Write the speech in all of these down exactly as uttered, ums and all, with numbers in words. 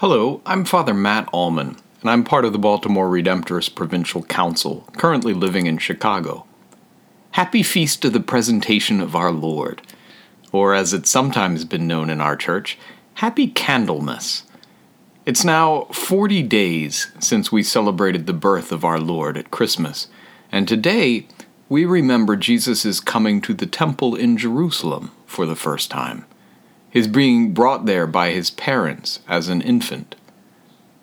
Hello, I'm Father Matt Allman, and I'm part of the Baltimore Redemptorist Provincial Council, currently living in Chicago. Happy Feast of the Presentation of Our Lord, or as it's sometimes been known in our church, Happy Candlemas. It's now forty days since we celebrated the birth of our Lord at Christmas, and today we remember Jesus' coming to the temple in Jerusalem for the first time. His being brought there by his parents as an infant.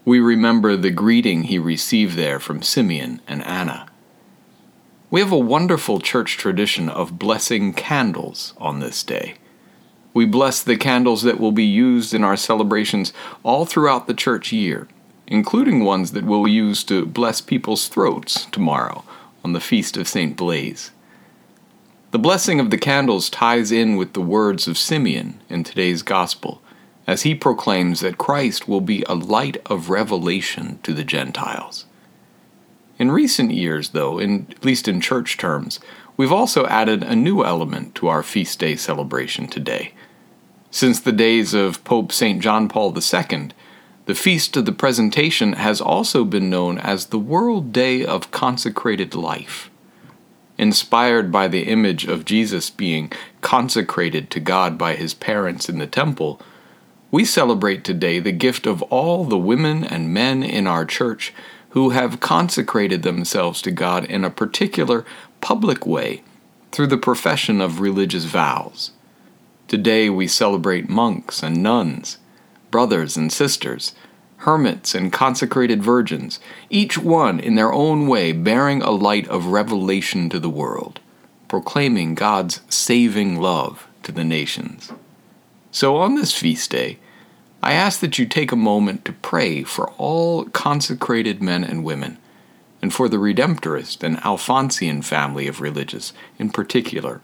We remember the greeting he received there from Simeon and Anna. We have a wonderful church tradition of blessing candles on this day. We bless the candles that will be used in our celebrations all throughout the church year, including ones that we'll use to bless people's throats tomorrow on the feast of Saint Blaise. The blessing of the candles ties in with the words of Simeon in today's Gospel, as he proclaims that Christ will be a light of revelation to the Gentiles. In recent years, though, in, at least in church terms, we've also added a new element to our feast day celebration today. Since the days of Pope Saint John Paul the Second, the Feast of the Presentation has also been known as the World Day of Consecrated Life. Inspired by the image of Jesus being consecrated to God by his parents in the temple, we celebrate today the gift of all the women and men in our church who have consecrated themselves to God in a particular public way through the profession of religious vows. Today we celebrate monks and nuns, brothers and sisters, hermits and consecrated virgins, each one in their own way bearing a light of revelation to the world, proclaiming God's saving love to the nations. So on this feast day, I ask that you take a moment to pray for all consecrated men and women, and for the Redemptorist and Alphonsian family of religious in particular.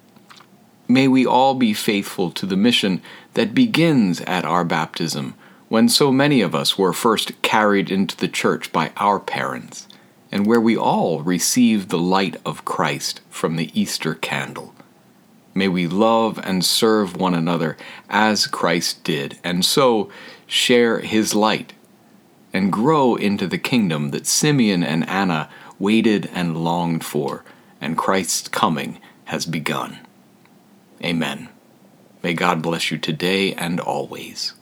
May we all be faithful to the mission that begins at our baptism, when so many of us were first carried into the church by our parents, and where we all received the light of Christ from the Easter candle. May we love and serve one another as Christ did, and so share his light, and grow into the kingdom that Simeon and Anna waited and longed for, and Christ's coming has begun. Amen. May God bless you today and always.